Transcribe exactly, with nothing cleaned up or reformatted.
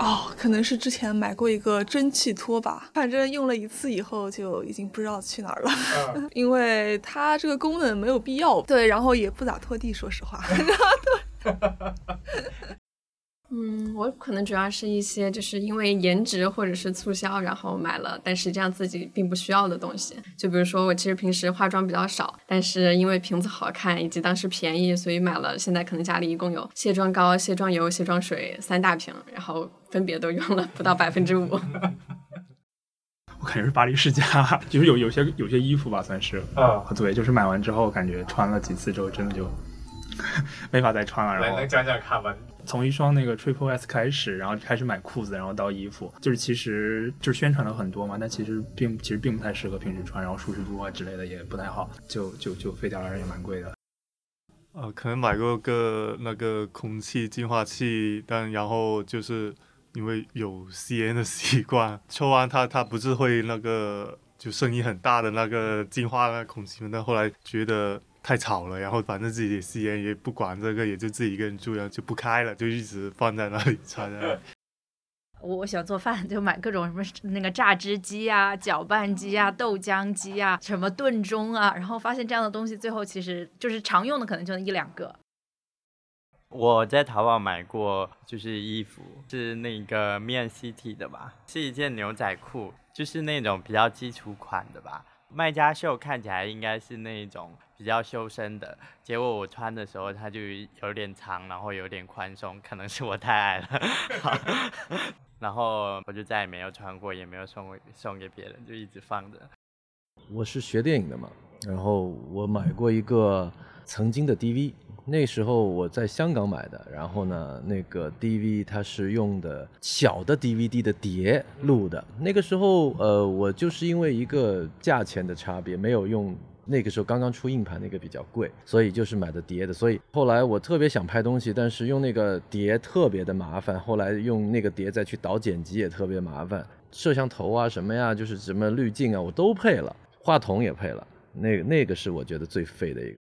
哦，可能是之前买过一个蒸汽拖把，反正用了一次以后就已经不知道去哪儿了，嗯、因为它这个功能没有必要。对，然后也不咋拖地，说实话。嗯，我可能主要是一些就是因为颜值或者是促销，然后买了，但实际上自己并不需要的东西。就比如说我其实平时化妆比较少，但是因为瓶子好看以及当时便宜，所以买了。现在可能家里一共有卸妆膏、卸妆油、卸妆水三大瓶，然后分别都用了不到百分之五。我感觉是巴黎世家，就是有有些有些衣服吧，算是啊，对，就是买完之后感觉穿了几次之后，真的就没法再穿了。然后来，能讲讲看吧。从一双那个 Triple S 开始，然后开始买裤子，然后到衣服，就是其实就是宣传了很多嘛，但其实并其实并不太适合平时穿，然后舒适度啊之类的也不太好，就就就废掉了，也蛮贵的。呃，可能买过个那个空气净化器，但然后就是因为有吸烟的习惯，抽完它它不是会那个就声音很大的那个净化那空气，但后来觉得太吵了，然后反正自己也吸烟，也不管这个，也就自己一个人住，然后就不开了，就一直放在那里，插在那里。我喜欢做饭，就买各种什么那个榨汁机啊、搅拌机啊、豆浆机啊、什么炖盅啊，然后发现这样的东西最后其实就是常用的可能就一两个。我在淘宝买过就是衣服，是那个面 C T 的吧，是一件牛仔裤，就是那种比较基础款的吧，卖家秀看起来应该是那种比较修身的，结果我穿的时候它就有点长，然后有点宽松，可能是我太矮了然后我就再也没有穿过，也没有 送, 送给别人，就一直放着。我是学电影的嘛，然后我买过一个曾经的 D V， 那时候我在香港买的，然后呢那个 D V 它是用的小的 D V D 的碟录的，那个时候呃，我就是因为一个价钱的差别，没有用那个时候刚刚出硬盘，那个比较贵，所以就是买的碟的。所以后来我特别想拍东西，但是用那个碟特别的麻烦，后来用那个碟再去导剪辑也特别麻烦，摄像头啊什么呀，就是什么滤镜啊我都配了，话筒也配了，那个那个是我觉得最废的一个。